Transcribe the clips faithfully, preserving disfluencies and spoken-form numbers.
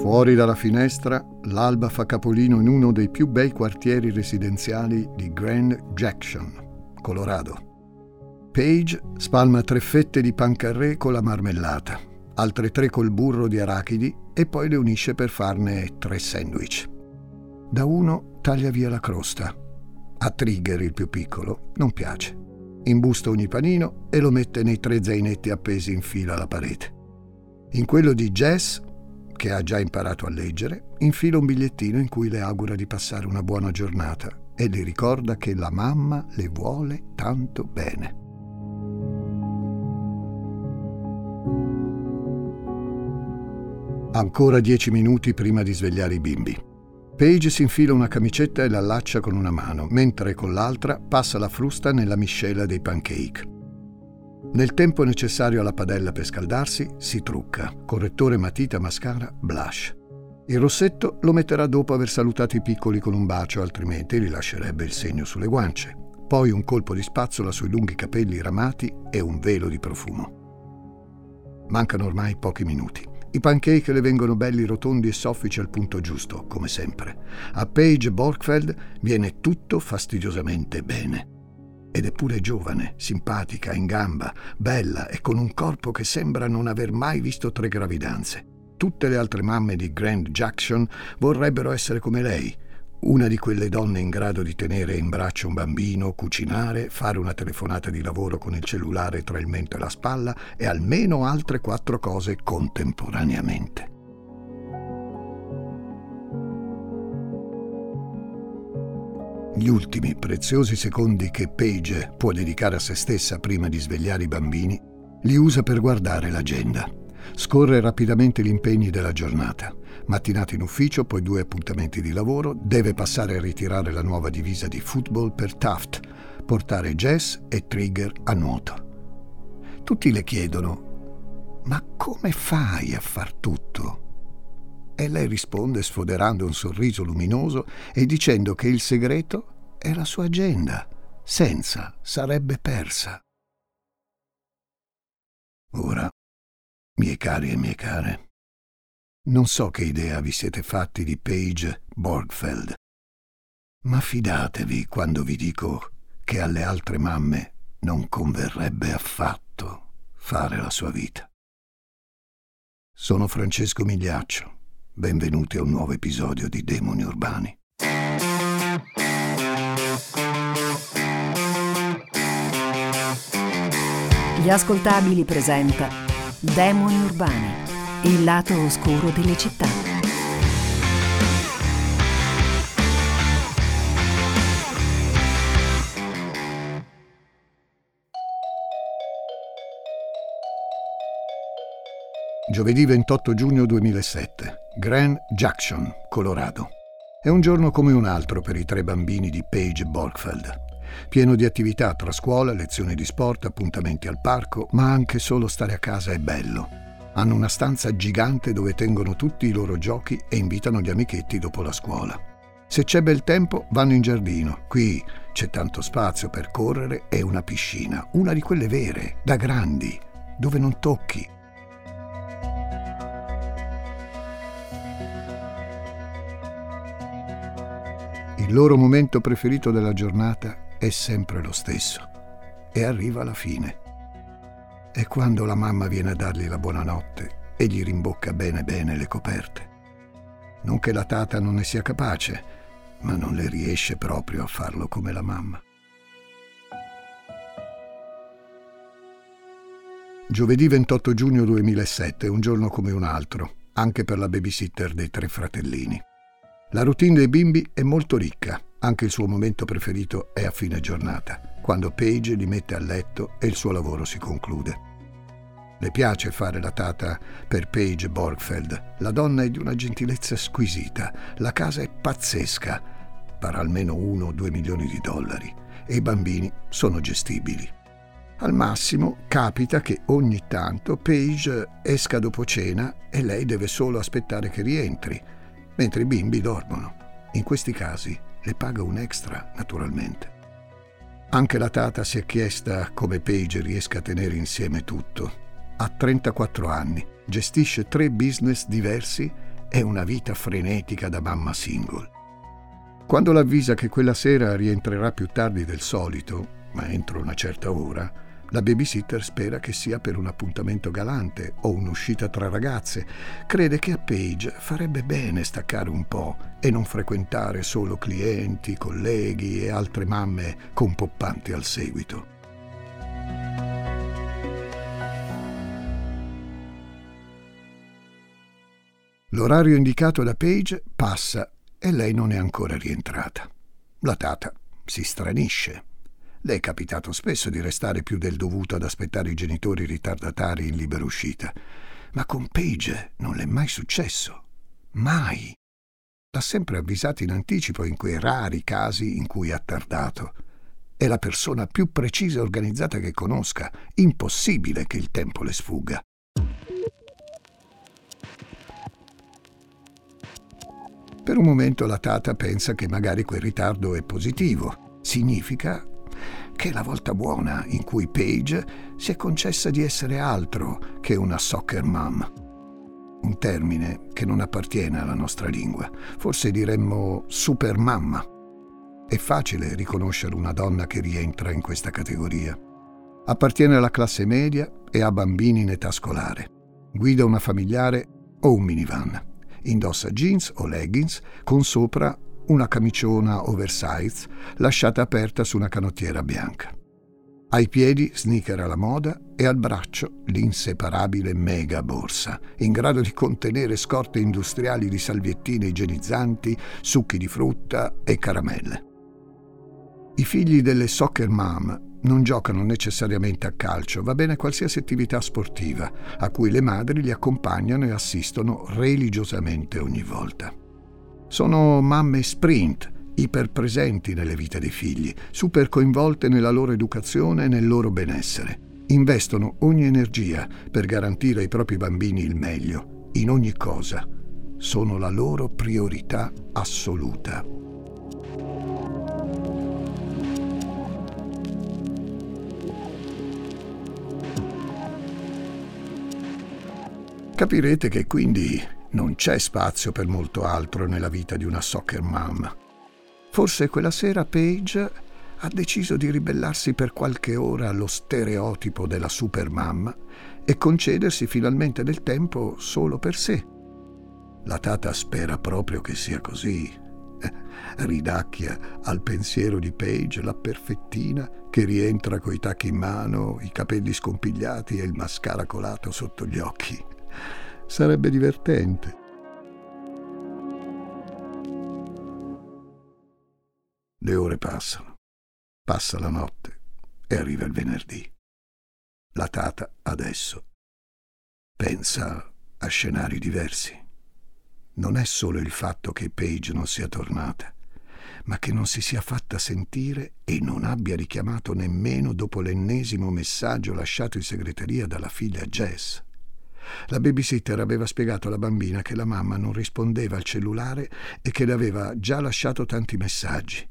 Fuori dalla finestra, l'alba fa capolino in uno dei più bei quartieri residenziali di Grand Junction, Colorado. Paige spalma tre fette di pancarré con la marmellata, altre tre col burro di arachidi e poi le unisce per farne tre sandwich. Da uno taglia via la crosta. A Trigger, il più piccolo, non piace. Imbusta ogni panino e lo mette nei tre zainetti appesi in fila alla parete. In quello di Jess, che ha già imparato a leggere, infila un bigliettino in cui le augura di passare una buona giornata e le ricorda che la mamma le vuole tanto bene. Ancora dieci minuti prima di svegliare i bimbi. Paige si infila una camicetta e la allaccia con una mano, mentre con l'altra passa la frusta nella miscela dei pancake. Nel tempo necessario alla padella per scaldarsi, si trucca, correttore, matita, mascara, blush. Il rossetto lo metterà dopo aver salutato i piccoli con un bacio, altrimenti rilascerebbe il segno sulle guance. Poi un colpo di spazzola sui lunghi capelli ramati e un velo di profumo. Mancano ormai pochi minuti. I pancake le vengono belli rotondi e soffici al punto giusto, come sempre. A Paige Birgfeld viene tutto fastidiosamente bene. Ed è pure giovane, simpatica, in gamba, bella e con un corpo che sembra non aver mai visto tre gravidanze. Tutte le altre mamme di Grand Junction vorrebbero essere come lei, una di quelle donne in grado di tenere in braccio un bambino, cucinare, fare una telefonata di lavoro con il cellulare tra il mento e la spalla e almeno altre quattro cose contemporaneamente. Gli ultimi preziosi secondi che Paige può dedicare a se stessa prima di svegliare i bambini li usa per guardare l'agenda. Scorre rapidamente gli impegni della giornata. Mattinata in ufficio, poi due appuntamenti di lavoro, deve passare a ritirare la nuova divisa di football per Taft, portare Jess e Trigger a nuoto. Tutti le chiedono: ma come fai a far tutto? E lei risponde sfoderando un sorriso luminoso e dicendo che il segreto è la sua agenda, senza sarebbe persa. Ora, miei cari e mie care, non so che idea vi siete fatti di Paige Birgfeld, ma fidatevi quando vi dico che alle altre mamme non converrebbe affatto fare la sua vita. Sono Francesco Migliaccio, benvenuti a un nuovo episodio di Demoni Urbani. Gli Ascoltabili presenta Demoni Urbani, il lato oscuro delle città. Giovedì ventotto giugno duemilasette, Grand Junction, Colorado. È un giorno come un altro per i tre bambini di Paige Birgfeld. Pieno di attività tra scuola, lezioni di sport, appuntamenti al parco, ma anche solo stare a casa è bello. Hanno una stanza gigante dove tengono tutti i loro giochi e invitano gli amichetti dopo la scuola. Se c'è bel tempo vanno in giardino. Qui c'è tanto spazio per correre e una piscina, una di quelle vere, da grandi, dove non tocchi. Il loro momento preferito della giornata è sempre lo stesso e arriva alla fine. È quando la mamma viene a dargli la buonanotte e gli rimbocca bene bene le coperte. Non che la tata non ne sia capace, ma non le riesce proprio a farlo come la mamma. Giovedì ventotto giugno duemilasette, un giorno come un altro, anche per la babysitter dei tre fratellini. La routine dei bimbi è molto ricca, anche il suo momento preferito è a fine giornata, quando Paige li mette a letto e il suo lavoro si conclude. Le piace fare la tata per Paige Birgfeld, la donna è di una gentilezza squisita, la casa è pazzesca, per almeno uno o due milioni di dollari, e i bambini sono gestibili. Al massimo capita che ogni tanto Paige esca dopo cena e lei deve solo aspettare che rientri, mentre i bimbi dormono. In questi casi le paga un extra, naturalmente. Anche la tata si è chiesta come Paige riesca a tenere insieme tutto. Ha trentaquattro anni, gestisce tre business diversi e una vita frenetica da mamma single. Quando l'avvisa che quella sera rientrerà più tardi del solito, ma entro una certa ora, la babysitter spera che sia per un appuntamento galante o un'uscita tra ragazze. Crede che a Paige farebbe bene staccare un po' e non frequentare solo clienti, colleghi e altre mamme con poppanti al seguito. L'orario indicato da Paige passa e lei non è ancora rientrata. La tata si stranisce. Le è capitato spesso di restare più del dovuto ad aspettare i genitori ritardatari in libera uscita, ma con Paige non l'è mai successo. Mai. L'ha sempre avvisata in anticipo in quei rari casi in cui ha tardato. È la persona più precisa e organizzata che conosca. Impossibile che il tempo le sfugga. Per un momento la tata pensa che magari quel ritardo è positivo. Significa che è la volta buona in cui Paige si è concessa di essere altro che una soccer mom. Un termine che non appartiene alla nostra lingua. Forse diremmo super mamma. È facile riconoscere una donna che rientra in questa categoria. Appartiene alla classe media e ha bambini in età scolare. Guida una familiare o un minivan. Indossa jeans o leggings con sopra una camiciona oversize lasciata aperta su una canottiera bianca. Ai piedi sneaker alla moda e al braccio l'inseparabile mega borsa, in grado di contenere scorte industriali di salviettine igienizzanti, succhi di frutta e caramelle. I figli delle soccer mom non giocano necessariamente a calcio, va bene qualsiasi attività sportiva, a cui le madri li accompagnano e assistono religiosamente ogni volta. Sono mamme sprint, iperpresenti nelle vite dei figli, super coinvolte nella loro educazione e nel loro benessere. Investono ogni energia per garantire ai propri bambini il meglio, in ogni cosa. Sono la loro priorità assoluta. Capirete che quindi non c'è spazio per molto altro nella vita di una soccer mom. Forse quella sera Paige ha deciso di ribellarsi per qualche ora allo stereotipo della super mom e concedersi finalmente del tempo solo per sé. La tata spera proprio che sia così. Ridacchia al pensiero di Paige la perfettina che rientra coi tacchi in mano, i capelli scompigliati e il mascara colato sotto gli occhi. Sarebbe divertente. Le ore passano, passa la notte e arriva il venerdì. La tata adesso pensa a scenari diversi. Non è solo il fatto che Paige non sia tornata, ma che non si sia fatta sentire e non abbia richiamato nemmeno dopo l'ennesimo messaggio lasciato in segreteria dalla figlia Jess. La babysitter aveva spiegato alla bambina che la mamma non rispondeva al cellulare e che le aveva già lasciato tanti messaggi.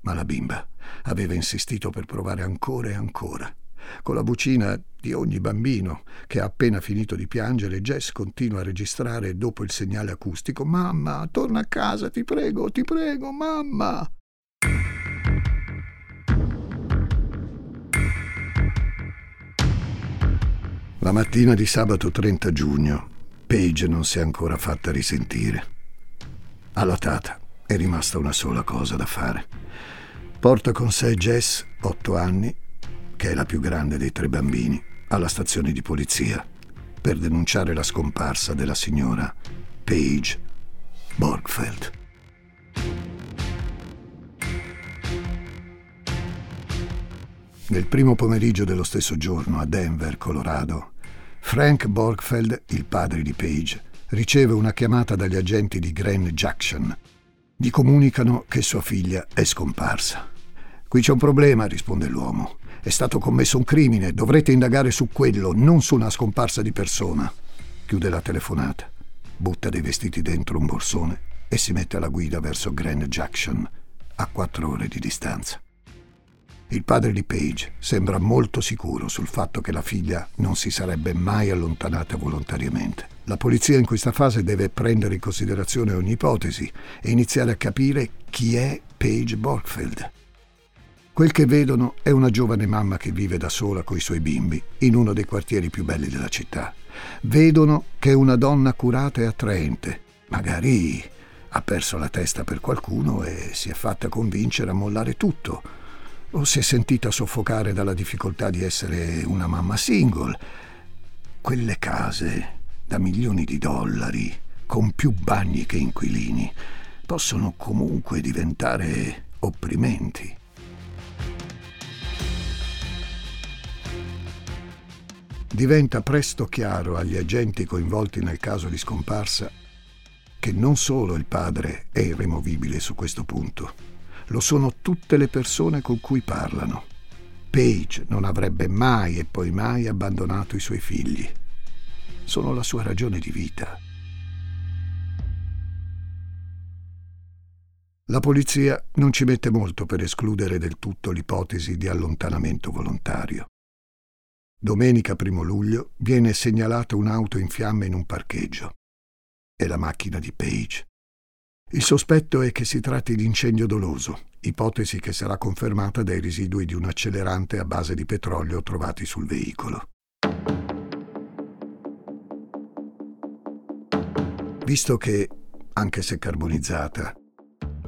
Ma la bimba aveva insistito per provare ancora e ancora. Con la vocina di ogni bambino che ha appena finito di piangere, Jess continua a registrare dopo il segnale acustico: «Mamma, torna a casa, ti prego, ti prego, mamma!» La mattina di sabato trenta giugno, Paige non si è ancora fatta risentire. Alla tata è rimasta una sola cosa da fare. Porta con sé Jess, otto anni, che è la più grande dei tre bambini, alla stazione di polizia per denunciare la scomparsa della signora Paige Birgfeld. Nel primo pomeriggio dello stesso giorno, a Denver, Colorado, Frank Birgfeld, il padre di Paige, riceve una chiamata dagli agenti di Grand Junction. Gli comunicano che sua figlia è scomparsa. «Qui c'è un problema», risponde l'uomo. «È stato commesso un crimine, dovrete indagare su quello, non su una scomparsa di persona». Chiude la telefonata, butta dei vestiti dentro un borsone e si mette alla guida verso Grand Junction, a quattro ore di distanza. Il padre di Paige sembra molto sicuro sul fatto che la figlia non si sarebbe mai allontanata volontariamente. La polizia in questa fase deve prendere in considerazione ogni ipotesi e iniziare a capire chi è Paige Birgfeld. Quel che vedono è una giovane mamma che vive da sola coi suoi bimbi in uno dei quartieri più belli della città. Vedono che è una donna curata e attraente. Magari ha perso la testa per qualcuno e si è fatta convincere a mollare tutto. O si è sentita soffocare dalla difficoltà di essere una mamma single. Quelle case da milioni di dollari, con più bagni che inquilini, possono comunque diventare opprimenti. Diventa presto chiaro agli agenti coinvolti nel caso di scomparsa che non solo il padre è irremovibile su questo punto, lo sono tutte le persone con cui parlano. Paige non avrebbe mai e poi mai abbandonato i suoi figli. Sono la sua ragione di vita. La polizia non ci mette molto per escludere del tutto l'ipotesi di allontanamento volontario. Domenica primo luglio viene segnalata un'auto in fiamme in un parcheggio. È la macchina di Paige. Il sospetto è che si tratti di incendio doloso, ipotesi che sarà confermata dai residui di un accelerante a base di petrolio trovati sul veicolo. Visto che, anche se carbonizzata,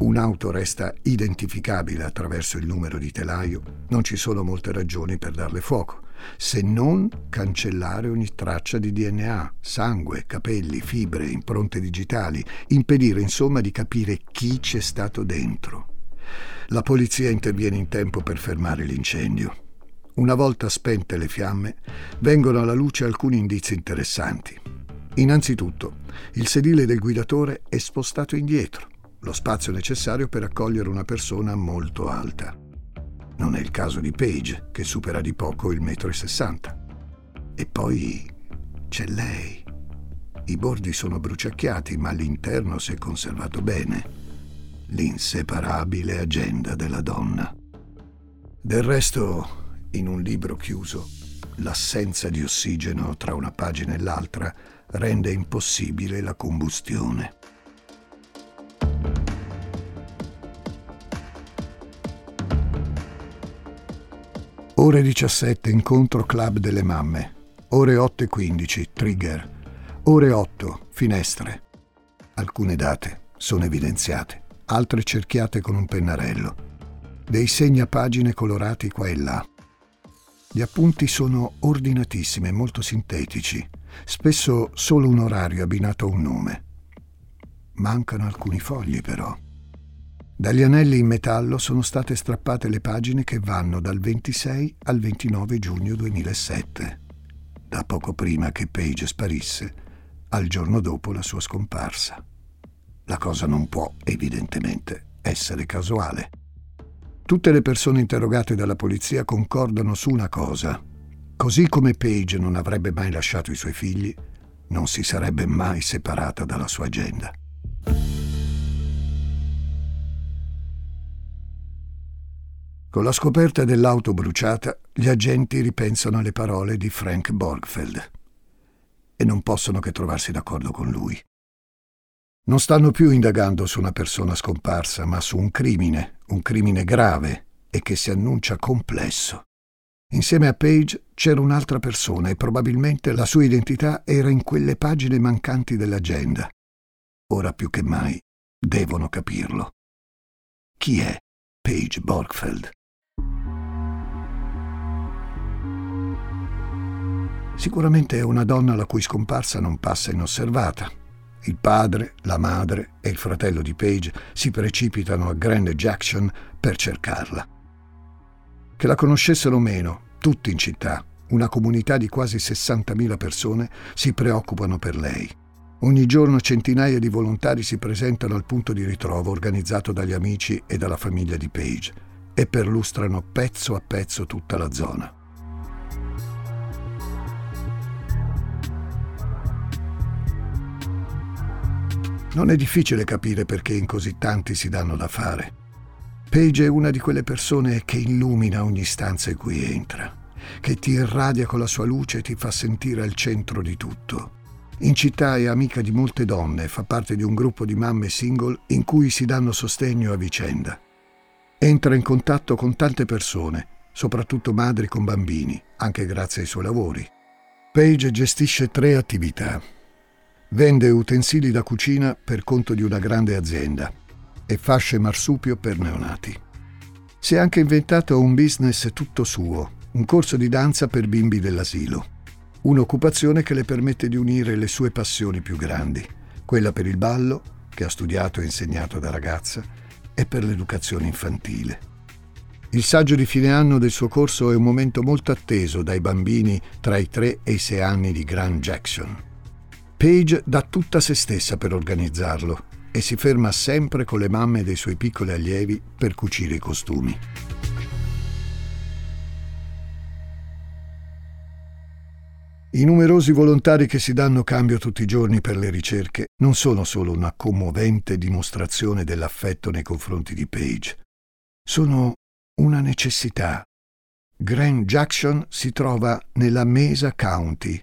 un'auto resta identificabile attraverso il numero di telaio, non ci sono molte ragioni per darle fuoco, se non cancellare ogni traccia di D N A, sangue, capelli, fibre, impronte digitali, impedire insomma di capire chi c'è stato dentro. La polizia interviene in tempo per fermare l'incendio. Una volta spente le fiamme, vengono alla luce alcuni indizi interessanti. Innanzitutto, il sedile del guidatore è spostato indietro, lo spazio necessario per accogliere una persona molto alta. Non è il caso di Paige, che supera di poco il metro e sessanta. E poi c'è lei. I bordi sono bruciacchiati, ma l'interno si è conservato bene. L'inseparabile agenda della donna. Del resto, in un libro chiuso, l'assenza di ossigeno tra una pagina e l'altra rende impossibile la combustione. ore diciassette, incontro Club delle Mamme. ore otto e quindici, Trigger. ore otto, Finestre. Alcune date sono evidenziate, altre cerchiate con un pennarello. Dei segnapagine colorati qua e là. Gli appunti sono ordinatissimi e molto sintetici, spesso solo un orario abbinato a un nome. Mancano alcuni fogli, però. Dagli anelli in metallo sono state strappate le pagine che vanno dal ventisei al ventinove giugno duemilasette, da poco prima che Paige sparisse, al giorno dopo la sua scomparsa. La cosa non può, evidentemente, essere casuale. Tutte le persone interrogate dalla polizia concordano su una cosa. Così come Paige non avrebbe mai lasciato i suoi figli, non si sarebbe mai separata dalla sua agenda. Con la scoperta dell'auto bruciata, gli agenti ripensano alle parole di Frank Birgfeld e non possono che trovarsi d'accordo con lui. Non stanno più indagando su una persona scomparsa, ma su un crimine, un crimine grave e che si annuncia complesso. Insieme a Paige c'era un'altra persona e probabilmente la sua identità era in quelle pagine mancanti dell'agenda. Ora più che mai devono capirlo. Chi è Paige Birgfeld? Sicuramente è una donna la cui scomparsa non passa inosservata. Il padre, la madre e il fratello di Paige si precipitano a Grand Junction per cercarla. Che la conoscessero o meno, tutti in città, una comunità di quasi sessantamila persone, si preoccupano per lei. Ogni giorno centinaia di volontari si presentano al punto di ritrovo organizzato dagli amici e dalla famiglia di Paige e perlustrano pezzo a pezzo tutta la zona. Non è difficile capire perché in così tanti si danno da fare. Paige è una di quelle persone che illumina ogni stanza in cui entra, che ti irradia con la sua luce e ti fa sentire al centro di tutto. In città è amica di molte donne, fa parte di un gruppo di mamme single in cui si danno sostegno a vicenda. Entra in contatto con tante persone, soprattutto madri con bambini, anche grazie ai suoi lavori. Paige gestisce tre attività. Vende utensili da cucina per conto di una grande azienda e fasce marsupio per neonati. Si è anche inventato un business tutto suo, un corso di danza per bimbi dell'asilo. Un'occupazione che le permette di unire le sue passioni più grandi, quella per il ballo, che ha studiato e insegnato da ragazza, e per l'educazione infantile. Il saggio di fine anno del suo corso è un momento molto atteso dai bambini tra i tre e i sei anni di Grand Junction. Paige dà tutta se stessa per organizzarlo e si ferma sempre con le mamme dei suoi piccoli allievi per cucire i costumi. I numerosi volontari che si danno cambio tutti i giorni per le ricerche non sono solo una commovente dimostrazione dell'affetto nei confronti di Paige. Sono una necessità. Grand Junction si trova nella Mesa County,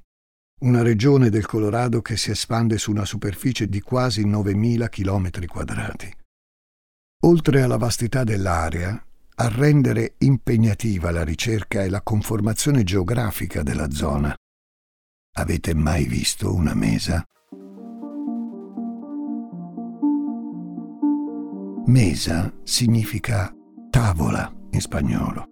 una regione del Colorado che si espande su una superficie di quasi novemila chilometri quadrati. Oltre alla vastità dell'area, a rendere impegnativa la ricerca è la conformazione geografica della zona. Avete mai visto una mesa? Mesa significa tavola in spagnolo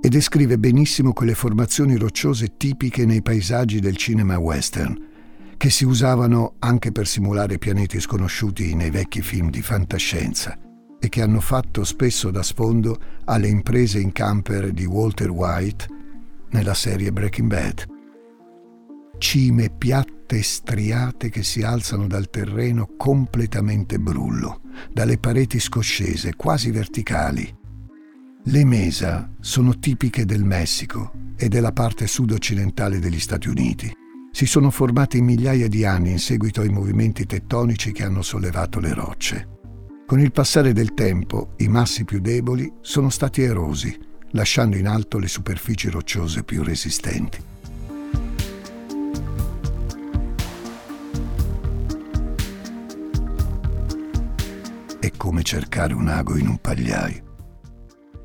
e descrive benissimo quelle formazioni rocciose tipiche nei paesaggi del cinema western, che si usavano anche per simulare pianeti sconosciuti nei vecchi film di fantascienza e che hanno fatto spesso da sfondo alle imprese in camper di Walter White nella serie Breaking Bad. Cime piatte e striate che si alzano dal terreno completamente brullo, dalle pareti scoscese, quasi verticali. Le mesa sono tipiche del Messico e della parte sud-occidentale degli Stati Uniti. Si sono formate in migliaia di anni in seguito ai movimenti tettonici che hanno sollevato le rocce. Con il passare del tempo, i massi più deboli sono stati erosi, lasciando in alto le superfici rocciose più resistenti. È come cercare un ago in un pagliaio.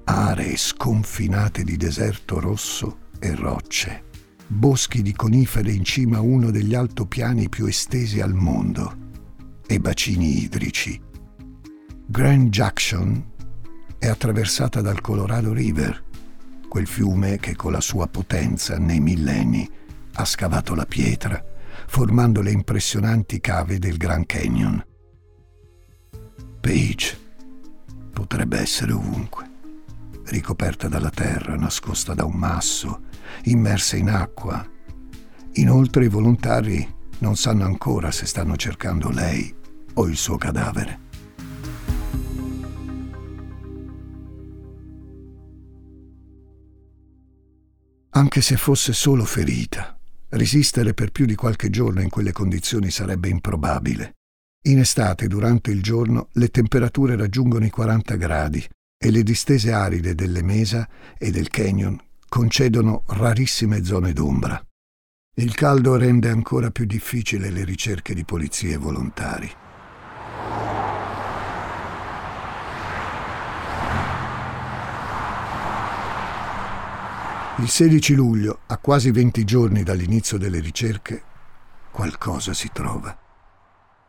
Aree sconfinate di deserto rosso e rocce. Boschi di conifere in cima a uno degli altopiani più estesi al mondo. E bacini idrici. Grand Junction è attraversata dal Colorado River, quel fiume che con la sua potenza nei millenni ha scavato la pietra, formando le impressionanti cave del Grand Canyon. Paige potrebbe essere ovunque, ricoperta dalla terra, nascosta da un masso, immersa in acqua. Inoltre i volontari non sanno ancora se stanno cercando lei o il suo cadavere. Anche se fosse solo ferita, resistere per più di qualche giorno in quelle condizioni sarebbe improbabile. In estate, durante il giorno, le temperature raggiungono i quaranta gradi e le distese aride delle mesa e del canyon concedono rarissime zone d'ombra. Il caldo rende ancora più difficile le ricerche di polizia e volontari. Il sedici luglio, a quasi venti giorni dall'inizio delle ricerche, qualcosa si trova.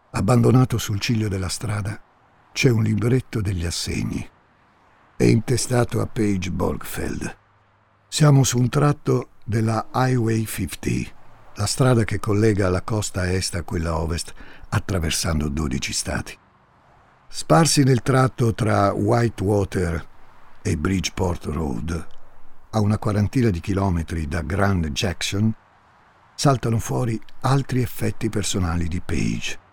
Abbandonato sul ciglio della strada c'è un libretto degli assegni. È intestato a Paige Birgfeld. Siamo su un tratto della Highway cinquanta, la strada che collega la costa est a quella ovest, attraversando dodici stati. Sparsi nel tratto tra Whitewater e Bridgeport Road, a una quarantina di chilometri da Grand Junction, saltano fuori altri effetti personali di Paige.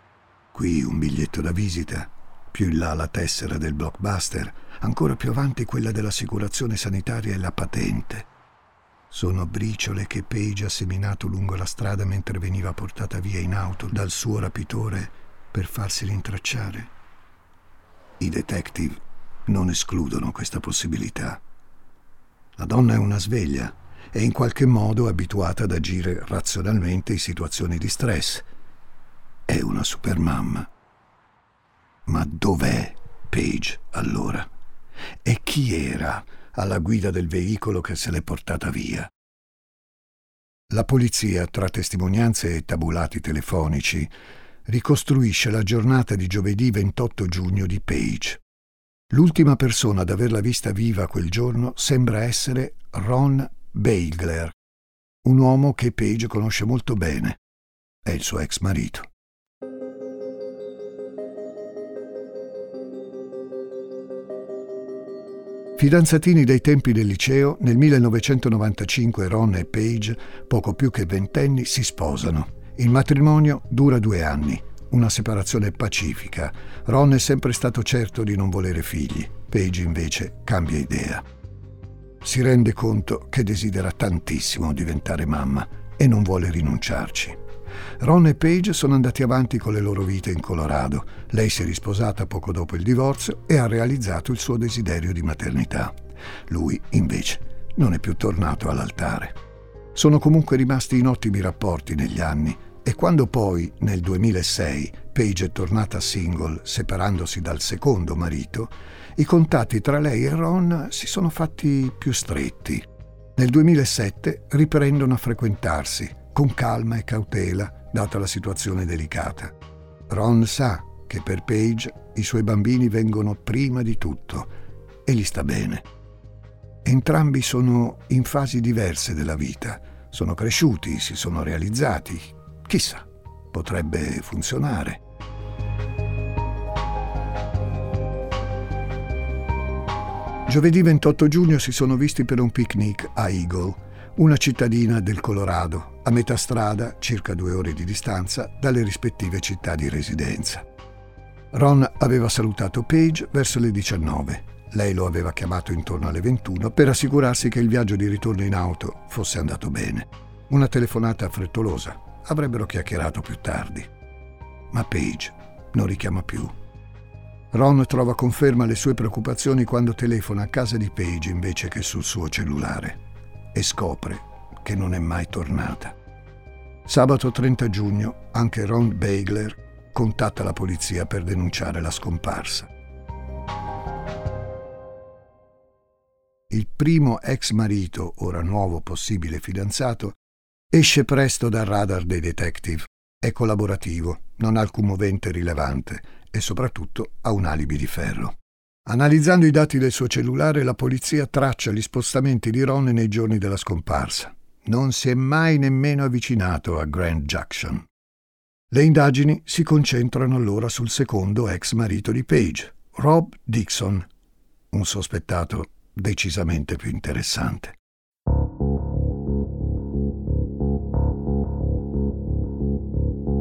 Qui un biglietto da visita, più in là la tessera del Blockbuster, ancora più avanti quella dell'assicurazione sanitaria e la patente. Sono briciole che Paige ha seminato lungo la strada mentre veniva portata via in auto dal suo rapitore per farsi rintracciare. I detective non escludono questa possibilità. La donna è una sveglia e in qualche modo abituata ad agire razionalmente in situazioni di stress. è una supermamma. Ma dov'è Paige allora? E chi era alla guida del veicolo che se l'è portata via? La polizia, tra testimonianze e tabulati telefonici, ricostruisce la giornata di giovedì ventotto giugno di Paige. L'ultima persona ad averla vista viva quel giorno sembra essere Ron Beigler, un uomo che Paige conosce molto bene. È il suo ex marito. Fidanzatini dai tempi del liceo, nel millenovecentonovantacinque Ron e Paige, poco più che ventenni, si sposano. Il matrimonio dura due anni, una separazione pacifica. Ron è sempre stato certo di non volere figli, Paige invece cambia idea. Si rende conto che desidera tantissimo diventare mamma e non vuole rinunciarci. Ron e Paige sono andati avanti con le loro vite in Colorado. Lei si è risposata poco dopo il divorzio e ha realizzato il suo desiderio di maternità. Lui, invece, non è più tornato all'altare. Sono comunque rimasti in ottimi rapporti negli anni e quando poi, nel duemilasei, Paige è tornata single, separandosi dal secondo marito, i contatti tra lei e Ron si sono fatti più stretti. Nel duemilasette riprendono a frequentarsi, con calma e cautela, data la situazione delicata. Ron sa che per Paige i suoi bambini vengono prima di tutto e gli sta bene. Entrambi sono in fasi diverse della vita, sono cresciuti, si sono realizzati. Chissà, potrebbe funzionare. Giovedì ventotto giugno si sono visti per un picnic a Eagle, una cittadina del Colorado, a metà strada, circa due ore di distanza, dalle rispettive città di residenza. Ron aveva salutato Paige verso le diciannove. Lei lo aveva chiamato intorno alle ventuno per assicurarsi che il viaggio di ritorno in auto fosse andato bene. Una telefonata frettolosa. Avrebbero chiacchierato più tardi. Ma Paige non richiama più. Ron trova conferma alle sue preoccupazioni quando telefona a casa di Paige invece che sul suo cellulare. E scopre che non è mai tornata. Sabato trenta giugno anche Ron Beigler contatta la polizia per denunciare la scomparsa. Il primo ex marito, ora nuovo possibile fidanzato, esce presto dal radar dei detective. È collaborativo, non ha alcun movente rilevante e soprattutto ha un alibi di ferro. Analizzando i dati del suo cellulare, la polizia traccia gli spostamenti di Ron nei giorni della scomparsa. Non si è mai nemmeno avvicinato a Grand Junction. Le indagini si concentrano allora sul secondo ex marito di Paige, Rob Dixon, un sospettato decisamente più interessante.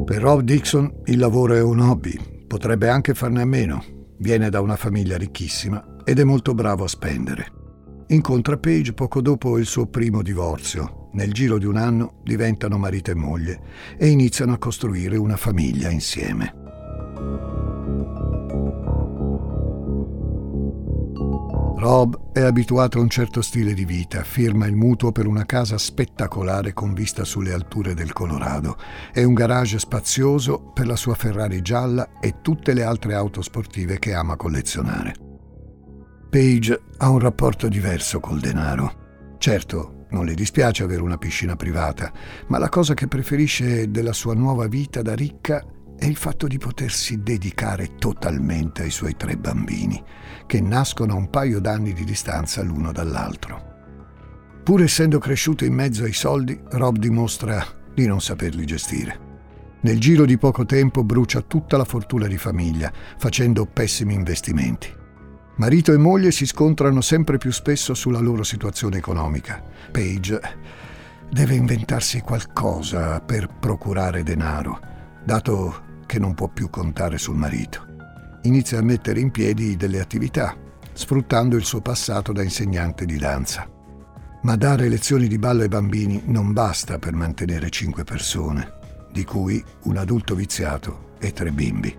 Per Rob Dixon il lavoro è un hobby, potrebbe anche farne a meno. Viene da una famiglia ricchissima ed è molto bravo a spendere. Incontra Paige poco dopo il suo primo divorzio. Nel giro di un anno diventano marito e moglie e iniziano a costruire una famiglia insieme. Rob è abituato a un certo stile di vita, firma il mutuo per una casa spettacolare con vista sulle alture del Colorado e un garage spazioso per la sua Ferrari gialla e tutte le altre auto sportive che ama collezionare. Paige ha un rapporto diverso col denaro. Certo, non le dispiace avere una piscina privata, ma la cosa che preferisce della sua nuova vita da ricca è il fatto di potersi dedicare totalmente ai suoi tre bambini, che nascono a un paio d'anni di distanza l'uno dall'altro. Pur essendo cresciuto in mezzo ai soldi, Rob dimostra di non saperli gestire. Nel giro di poco tempo brucia tutta la fortuna di famiglia, facendo pessimi investimenti. Marito e moglie si scontrano sempre più spesso sulla loro situazione economica. Paige deve inventarsi qualcosa per procurare denaro, dato che non può più contare sul marito. Inizia a mettere in piedi delle attività, sfruttando il suo passato da insegnante di danza. Ma dare lezioni di ballo ai bambini non basta per mantenere cinque persone, di cui un adulto viziato e tre bimbi.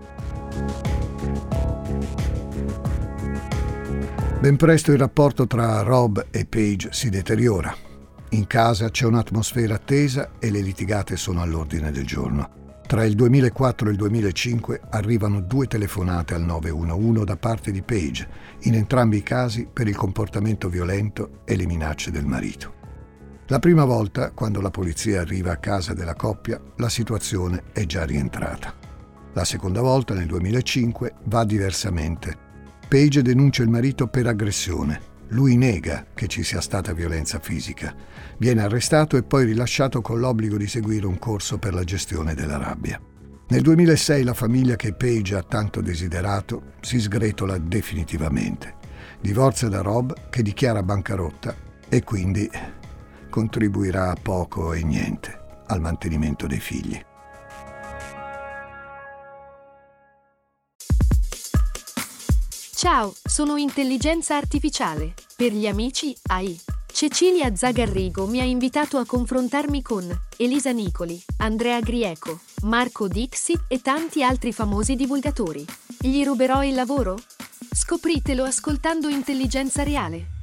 Ben presto il rapporto tra Rob e Paige si deteriora. In casa c'è un'atmosfera tesa e le litigate sono all'ordine del giorno. Tra il duemilaquattro e il duemilacinque arrivano due telefonate al nove uno uno da parte di Paige, in entrambi i casi per il comportamento violento e le minacce del marito. La prima volta, quando la polizia arriva a casa della coppia, la situazione è già rientrata. La seconda volta, nel duemilacinque, va diversamente. Paige denuncia il marito per aggressione. Lui nega che ci sia stata violenza fisica. Viene arrestato e poi rilasciato con l'obbligo di seguire un corso per la gestione della rabbia. Nel duemilasei la famiglia che Paige ha tanto desiderato si sgretola definitivamente. Divorzia da Rob, che dichiara bancarotta e quindi contribuirà a poco e niente al mantenimento dei figli. Ciao, sono Intelligenza Artificiale. Per gli amici, A I. Cecilia Zagarrigo mi ha invitato a confrontarmi con Elisa Nicoli, Andrea Grieco, Marco Dixi e tanti altri famosi divulgatori. Gli ruberò il lavoro? Scopritelo ascoltando Intelligenza Reale.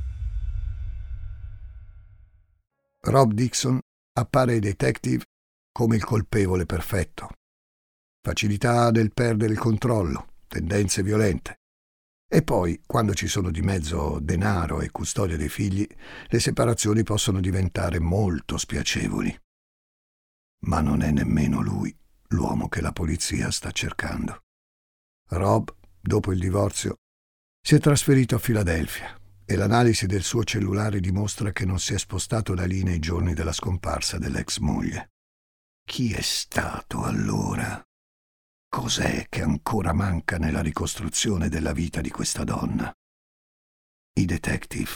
Rob Dixon appare ai detective come il colpevole perfetto. Facilità del perdere il controllo, tendenze violente. E poi, quando ci sono di mezzo denaro e custodia dei figli, le separazioni possono diventare molto spiacevoli. Ma non è nemmeno lui l'uomo che la polizia sta cercando. Rob, dopo il divorzio, si è trasferito a Filadelfia e l'analisi del suo cellulare dimostra che non si è spostato da lì nei giorni della scomparsa dell'ex moglie. Chi è stato allora? Cos'è che ancora manca nella ricostruzione della vita di questa donna? I detective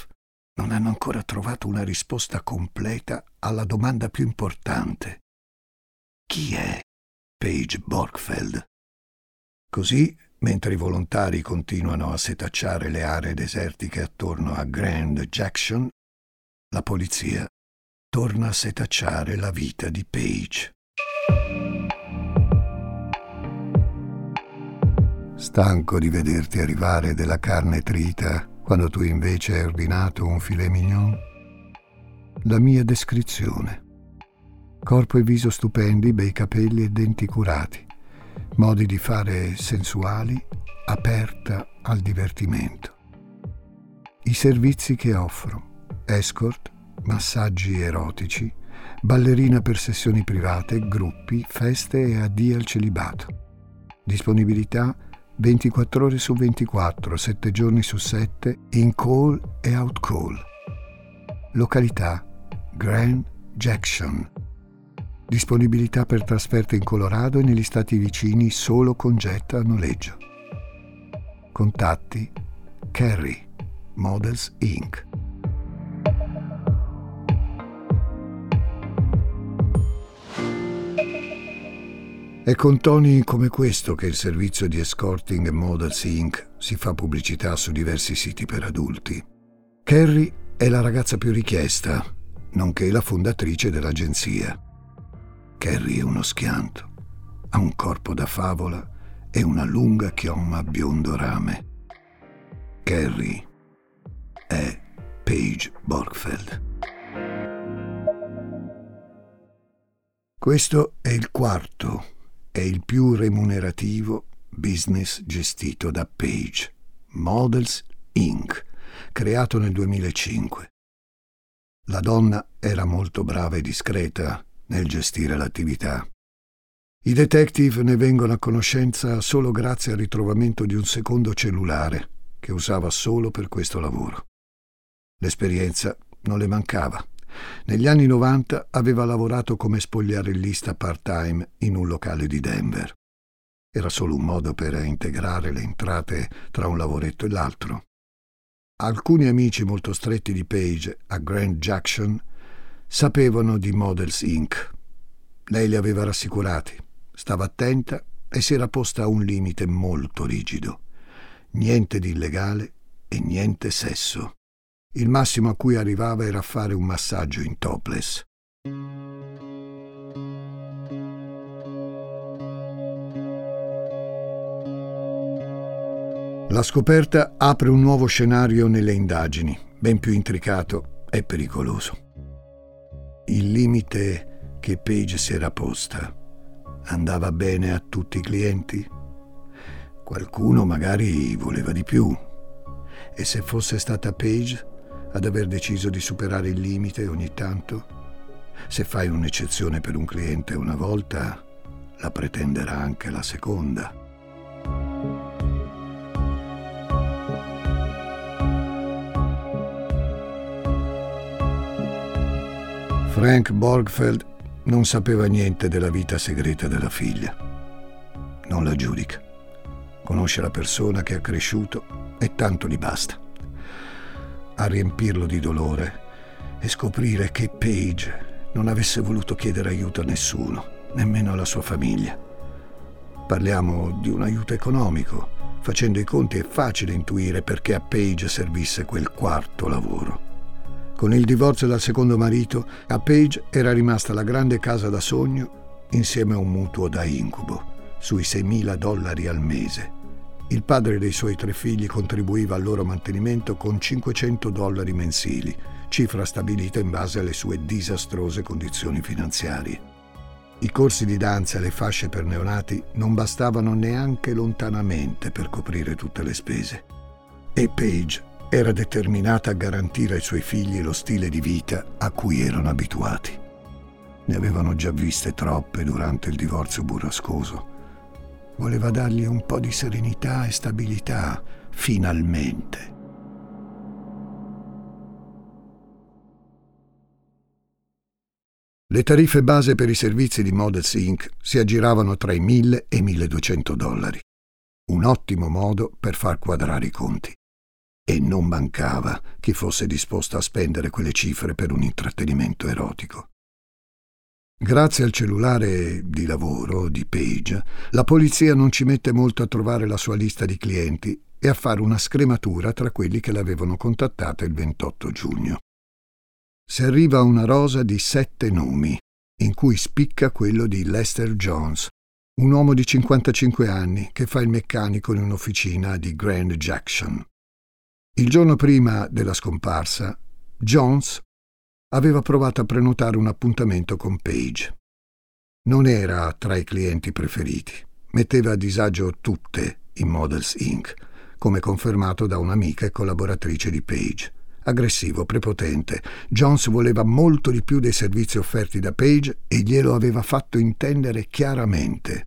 non hanno ancora trovato una risposta completa alla domanda più importante. Chi è Paige Birgfeld? Così, mentre i volontari continuano a setacciare le aree desertiche attorno a Grand Junction, la polizia torna a setacciare la vita di Paige. Stanco di vederti arrivare della carne trita quando tu invece hai ordinato un filet mignon? La mia descrizione. Corpo e viso stupendi, bei capelli e denti curati. Modi di fare sensuali, aperta al divertimento. I servizi che offro. Escort, massaggi erotici, ballerina per sessioni private, gruppi, feste e addio al celibato. Disponibilità ventiquattro ore su ventiquattro, sette giorni su sette, in call e out call. Località Grand Junction. Disponibilità per trasferte in Colorado e negli stati vicini solo con jet a noleggio. Contatti Kerry Models incorporated. È con toni come questo che il servizio di escorting Models incorporated si fa pubblicità su diversi siti per adulti. Kerry è la ragazza più richiesta, nonché la fondatrice dell'agenzia. Kerry è uno schianto, ha un corpo da favola e una lunga chioma biondo rame. Kerry è Paige Birgfeld. Questo è il quarto è il più remunerativo business gestito da Paige, Models incorporated, creato nel duemilacinque. La donna era molto brava e discreta nel gestire l'attività. I detective ne vengono a conoscenza solo grazie al ritrovamento di un secondo cellulare che usava solo per questo lavoro. L'esperienza non le mancava. Negli anni novanta aveva lavorato come spogliarellista part-time in un locale di Denver. Era solo un modo per integrare le entrate tra un lavoretto e l'altro. Alcuni amici molto stretti di Paige a Grand Junction sapevano di Models incorporated. Lei li aveva rassicurati, stava attenta e si era posta a un limite molto rigido. Niente di illegale e niente sesso. Il massimo a cui arrivava era fare un massaggio in topless. La scoperta apre un nuovo scenario nelle indagini, ben più intricato e pericoloso. Il limite che Paige si era posta andava bene a tutti i clienti? Qualcuno magari voleva di più. E se fosse stata Paige ad aver deciso di superare il limite ogni tanto? Se fai un'eccezione per un cliente una volta, la pretenderà anche la seconda. Frank Birgfeld non sapeva niente della vita segreta della figlia. Non la giudica. Conosce la persona che ha cresciuto e tanto gli basta. A riempirlo di dolore e scoprire che Paige non avesse voluto chiedere aiuto a nessuno, nemmeno alla sua famiglia. Parliamo di un aiuto economico. Facendo i conti è facile intuire perché a Paige servisse quel quarto lavoro. Con il divorzio dal secondo marito, a Paige era rimasta la grande casa da sogno insieme a un mutuo da incubo, sui seimila dollari al mese. Il padre dei suoi tre figli contribuiva al loro mantenimento con cinquecento dollari mensili, cifra stabilita in base alle sue disastrose condizioni finanziarie. I corsi di danza e le fasce per neonati non bastavano neanche lontanamente per coprire tutte le spese. E Paige era determinata a garantire ai suoi figli lo stile di vita a cui erano abituati. Ne avevano già viste troppe durante il divorzio burrascoso. Voleva dargli un po' di serenità e stabilità, finalmente. Le tariffe base per i servizi di Models incorporated si aggiravano tra i mille e i milleduecento dollari. Un ottimo modo per far quadrare i conti. E non mancava chi fosse disposto a spendere quelle cifre per un intrattenimento erotico. Grazie al cellulare di lavoro di Paige, la polizia non ci mette molto a trovare la sua lista di clienti e a fare una scrematura tra quelli che l'avevano contattata il ventotto giugno. Si arriva a una rosa di sette nomi, in cui spicca quello di Lester Jones, un uomo di cinquantacinque anni che fa il meccanico in un'officina di Grand Junction. Il giorno prima della scomparsa, Jones aveva provato a prenotare un appuntamento con Paige. Non era tra i clienti preferiti, metteva a disagio tutte in Models incorporated, come confermato da un'amica e collaboratrice di Paige. Aggressivo, prepotente, Jones voleva molto di più dei servizi offerti da Paige e glielo aveva fatto intendere chiaramente.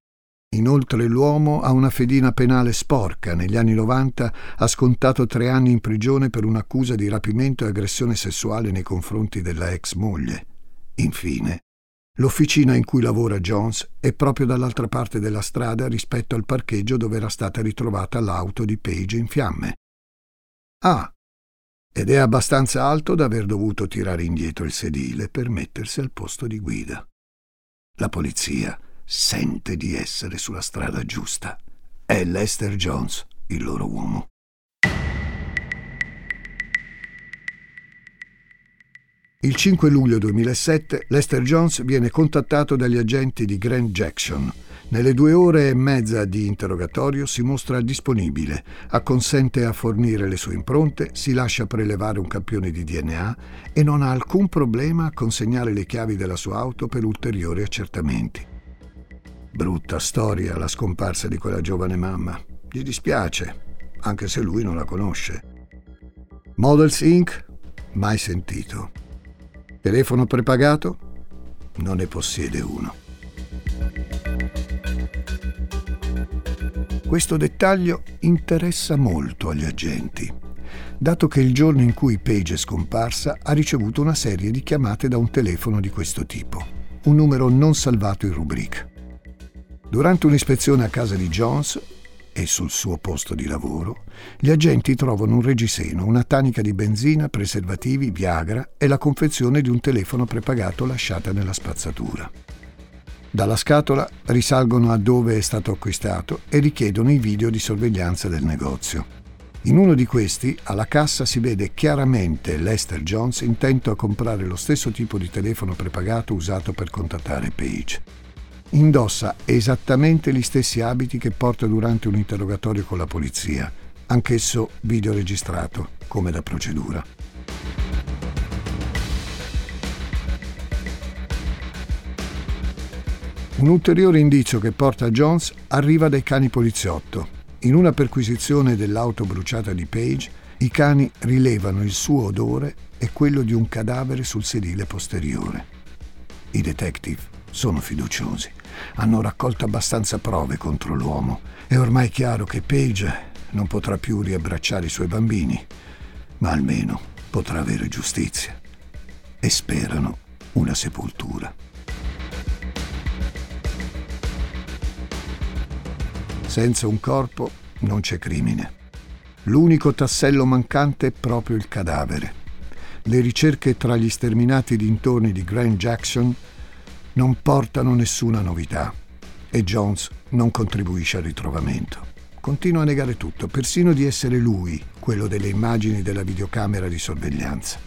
Inoltre l'uomo ha una fedina penale sporca. Negli anni novanta ha scontato tre anni in prigione per un'accusa di rapimento e aggressione sessuale nei confronti della ex moglie. Infine, l'officina in cui lavora Jones è proprio dall'altra parte della strada rispetto al parcheggio dove era stata ritrovata l'auto di Paige in fiamme. Ah, ed è abbastanza alto da aver dovuto tirare indietro il sedile per mettersi al posto di guida. La polizia sente di essere sulla strada giusta. È Lester Jones il loro uomo. Il cinque luglio duemilasette Lester Jones viene contattato dagli agenti di Grand Junction. Nelle due ore e mezza di interrogatorio si mostra disponibile, acconsente a fornire le sue impronte, si lascia prelevare un campione di D N A e non ha alcun problema a consegnare le chiavi della sua auto per ulteriori accertamenti. Brutta storia la scomparsa di quella giovane mamma. Gli dispiace, anche se lui non la conosce. Models incorporated? Mai sentito. Telefono prepagato? Non ne possiede uno. Questo dettaglio interessa molto agli agenti, dato che il giorno in cui Paige è scomparsa ha ricevuto una serie di chiamate da un telefono di questo tipo, un numero non salvato in rubrica. Durante un'ispezione a casa di Jones e sul suo posto di lavoro, gli agenti trovano un reggiseno, una tanica di benzina, preservativi, Viagra e la confezione di un telefono prepagato lasciata nella spazzatura. Dalla scatola risalgono a dove è stato acquistato e richiedono i video di sorveglianza del negozio. In uno di questi, alla cassa si vede chiaramente Lester Jones intento a comprare lo stesso tipo di telefono prepagato usato per contattare Paige. Indossa esattamente gli stessi abiti che porta durante un interrogatorio con la polizia, anch'esso videoregistrato, come da procedura. Un ulteriore indizio che porta a Jones arriva dai cani poliziotto. In una perquisizione dell'auto bruciata di Paige, i cani rilevano il suo odore e quello di un cadavere sul sedile posteriore. I detective sono fiduciosi. Hanno raccolto abbastanza prove contro l'uomo. È ormai chiaro che Paige non potrà più riabbracciare i suoi bambini, ma almeno potrà avere giustizia. E sperano una sepoltura. Senza un corpo non c'è crimine. L'unico tassello mancante è proprio il cadavere. Le ricerche tra gli sterminati dintorni di Grand Junction non portano nessuna novità e Jones non contribuisce al ritrovamento. Continua a negare tutto, persino di essere lui quello delle immagini della videocamera di sorveglianza.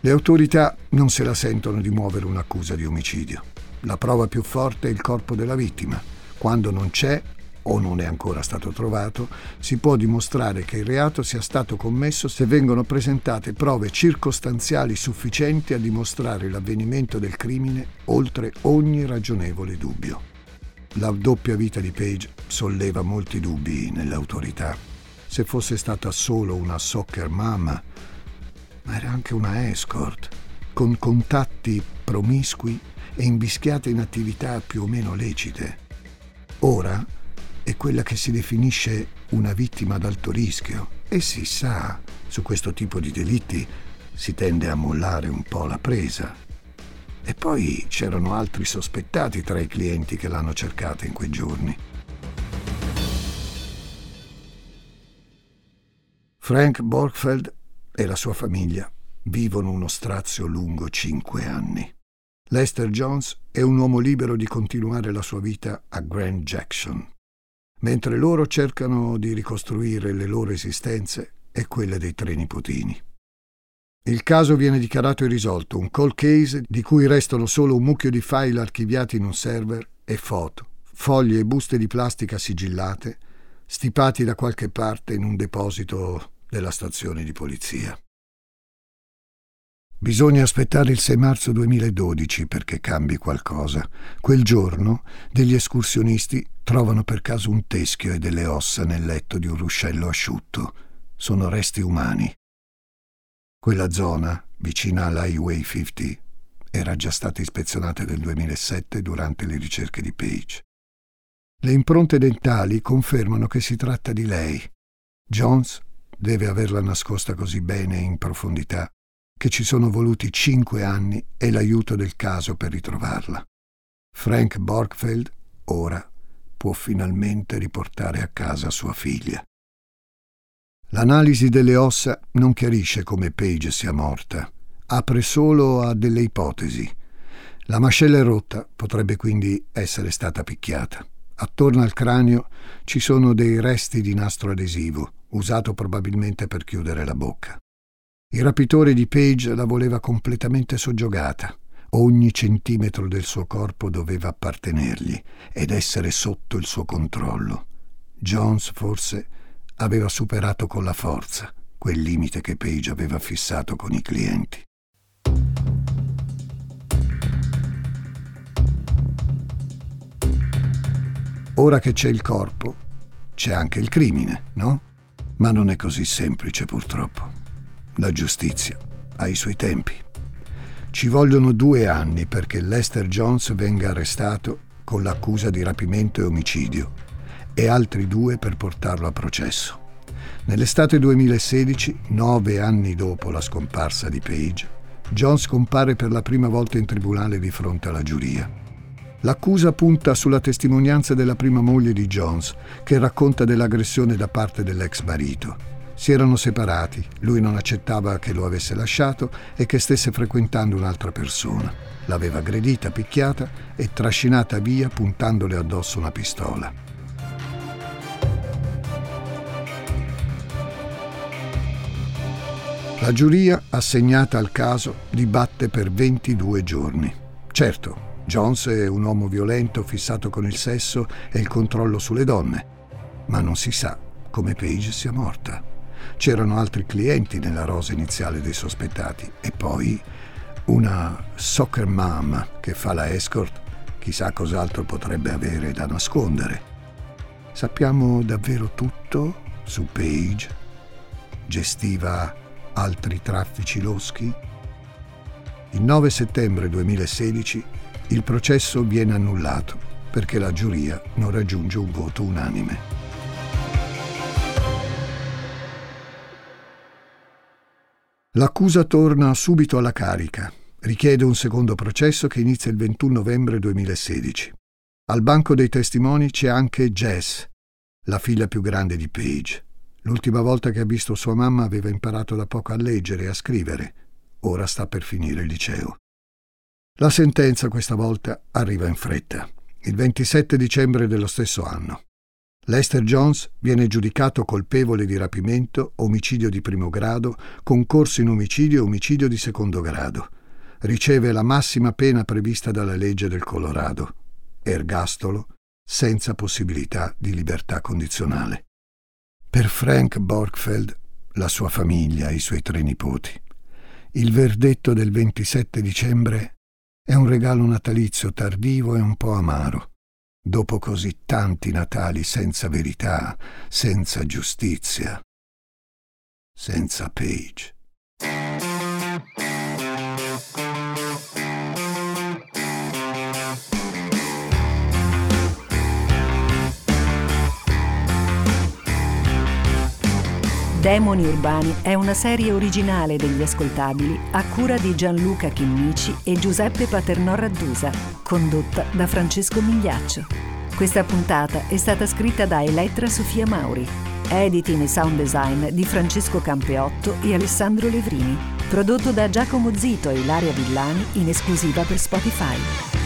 Le autorità non se la sentono di muovere un'accusa di omicidio. La prova più forte è il corpo della vittima. Quando non c'è, o non è ancora stato trovato, si può dimostrare che il reato sia stato commesso se vengono presentate prove circostanziali sufficienti a dimostrare l'avvenimento del crimine oltre ogni ragionevole dubbio. La doppia vita di Paige solleva molti dubbi nell'autorità. Se fosse stata solo una soccer mama, ma era anche una escort, con contatti promiscui e invischiata in attività più o meno lecite. Ora è quella che si definisce una vittima ad alto rischio e si sa, su questo tipo di delitti si tende a mollare un po' la presa. E poi c'erano altri sospettati tra i clienti che l'hanno cercata in quei giorni. Frank Birgfeld e la sua famiglia vivono uno strazio lungo cinque anni. Lester Jones è un uomo libero di continuare la sua vita a Grand Junction, mentre loro cercano di ricostruire le loro esistenze e quelle dei tre nipotini. Il caso viene dichiarato irrisolto, un cold case di cui restano solo un mucchio di file archiviati in un server e foto, foglie e buste di plastica sigillate, stipati da qualche parte in un deposito della stazione di polizia. Bisogna aspettare il sei marzo duemiladodici perché cambi qualcosa. Quel giorno degli escursionisti trovano per caso un teschio e delle ossa nel letto di un ruscello asciutto. Sono resti umani. Quella zona, vicina all'Highway cinquanta, era già stata ispezionata nel duemilasette durante le ricerche di Paige. Le impronte dentali confermano che si tratta di lei. Jones deve averla nascosta così bene in profondità che ci sono voluti cinque anni e l'aiuto del caso per ritrovarla. Frank Birgfeld, ora, può finalmente riportare a casa sua figlia. L'analisi delle ossa non chiarisce come Paige sia morta, apre solo a delle ipotesi. La mascella è rotta, potrebbe quindi essere stata picchiata. Attorno al cranio ci sono dei resti di nastro adesivo, usato probabilmente per chiudere la bocca. Il rapitore di Paige la voleva completamente soggiogata. Ogni centimetro del suo corpo doveva appartenergli ed essere sotto il suo controllo. Jones forse aveva superato con la forza quel limite che Paige aveva fissato con i clienti. Ora che c'è il corpo, c'è anche il crimine, no? Ma non è così semplice, purtroppo. La giustizia ha i suoi tempi. Ci vogliono due anni perché Lester Jones venga arrestato con l'accusa di rapimento e omicidio e altri due per portarlo a processo. Nell'estate duemilasedici, nove anni dopo la scomparsa di Paige, Jones compare per la prima volta in tribunale di fronte alla giuria. L'accusa punta sulla testimonianza della prima moglie di Jones, che racconta dell'aggressione da parte dell'ex marito. Si erano separati, lui non accettava che lo avesse lasciato e che stesse frequentando un'altra persona. L'aveva aggredita, picchiata e trascinata via puntandole addosso una pistola. La giuria assegnata al caso dibatte per ventidue giorni. Certo, Jones è un uomo violento, fissato con il sesso e il controllo sulle donne, ma non si sa come Paige sia morta. C'erano altri clienti nella rosa iniziale dei sospettati e poi una soccer mom che fa la escort Chissà cos'altro potrebbe avere da nascondere. Sappiamo davvero tutto su Paige? Gestiva altri traffici loschi? Il nove settembre duemilasedici il processo viene annullato perché la giuria non raggiunge un voto unanime. L'accusa torna subito alla carica. Richiede un secondo processo che inizia il ventuno novembre duemilasedici. Al banco dei testimoni c'è anche Jess, la figlia più grande di Paige. L'ultima volta che ha visto sua mamma aveva imparato da poco a leggere e a scrivere. Ora sta per finire il liceo. La sentenza questa volta arriva in fretta, il ventisette dicembre dello stesso anno. Lester Jones viene giudicato colpevole di rapimento, omicidio di primo grado, concorso in omicidio e omicidio di secondo grado. Riceve la massima pena prevista dalla legge del Colorado, ergastolo, senza possibilità di libertà condizionale. Per Frank Birgfeld, la sua famiglia e i suoi tre nipoti, il verdetto del ventisette dicembre è un regalo natalizio tardivo e un po' amaro. Dopo così tanti Natali senza verità, senza giustizia, senza Paige. Demoni Urbani è una serie originale degli Ascoltabili a cura di Gianluca Chimienti e Giuseppe Paternò Raddusa, condotta da Francesco Migliaccio. Questa puntata è stata scritta da Elettra Sofia Mauri, editing e sound design di Francesco Campeotto e Alessandro Levrini, prodotto da Giacomo Zito e Ilaria Villani in esclusiva per Spotify.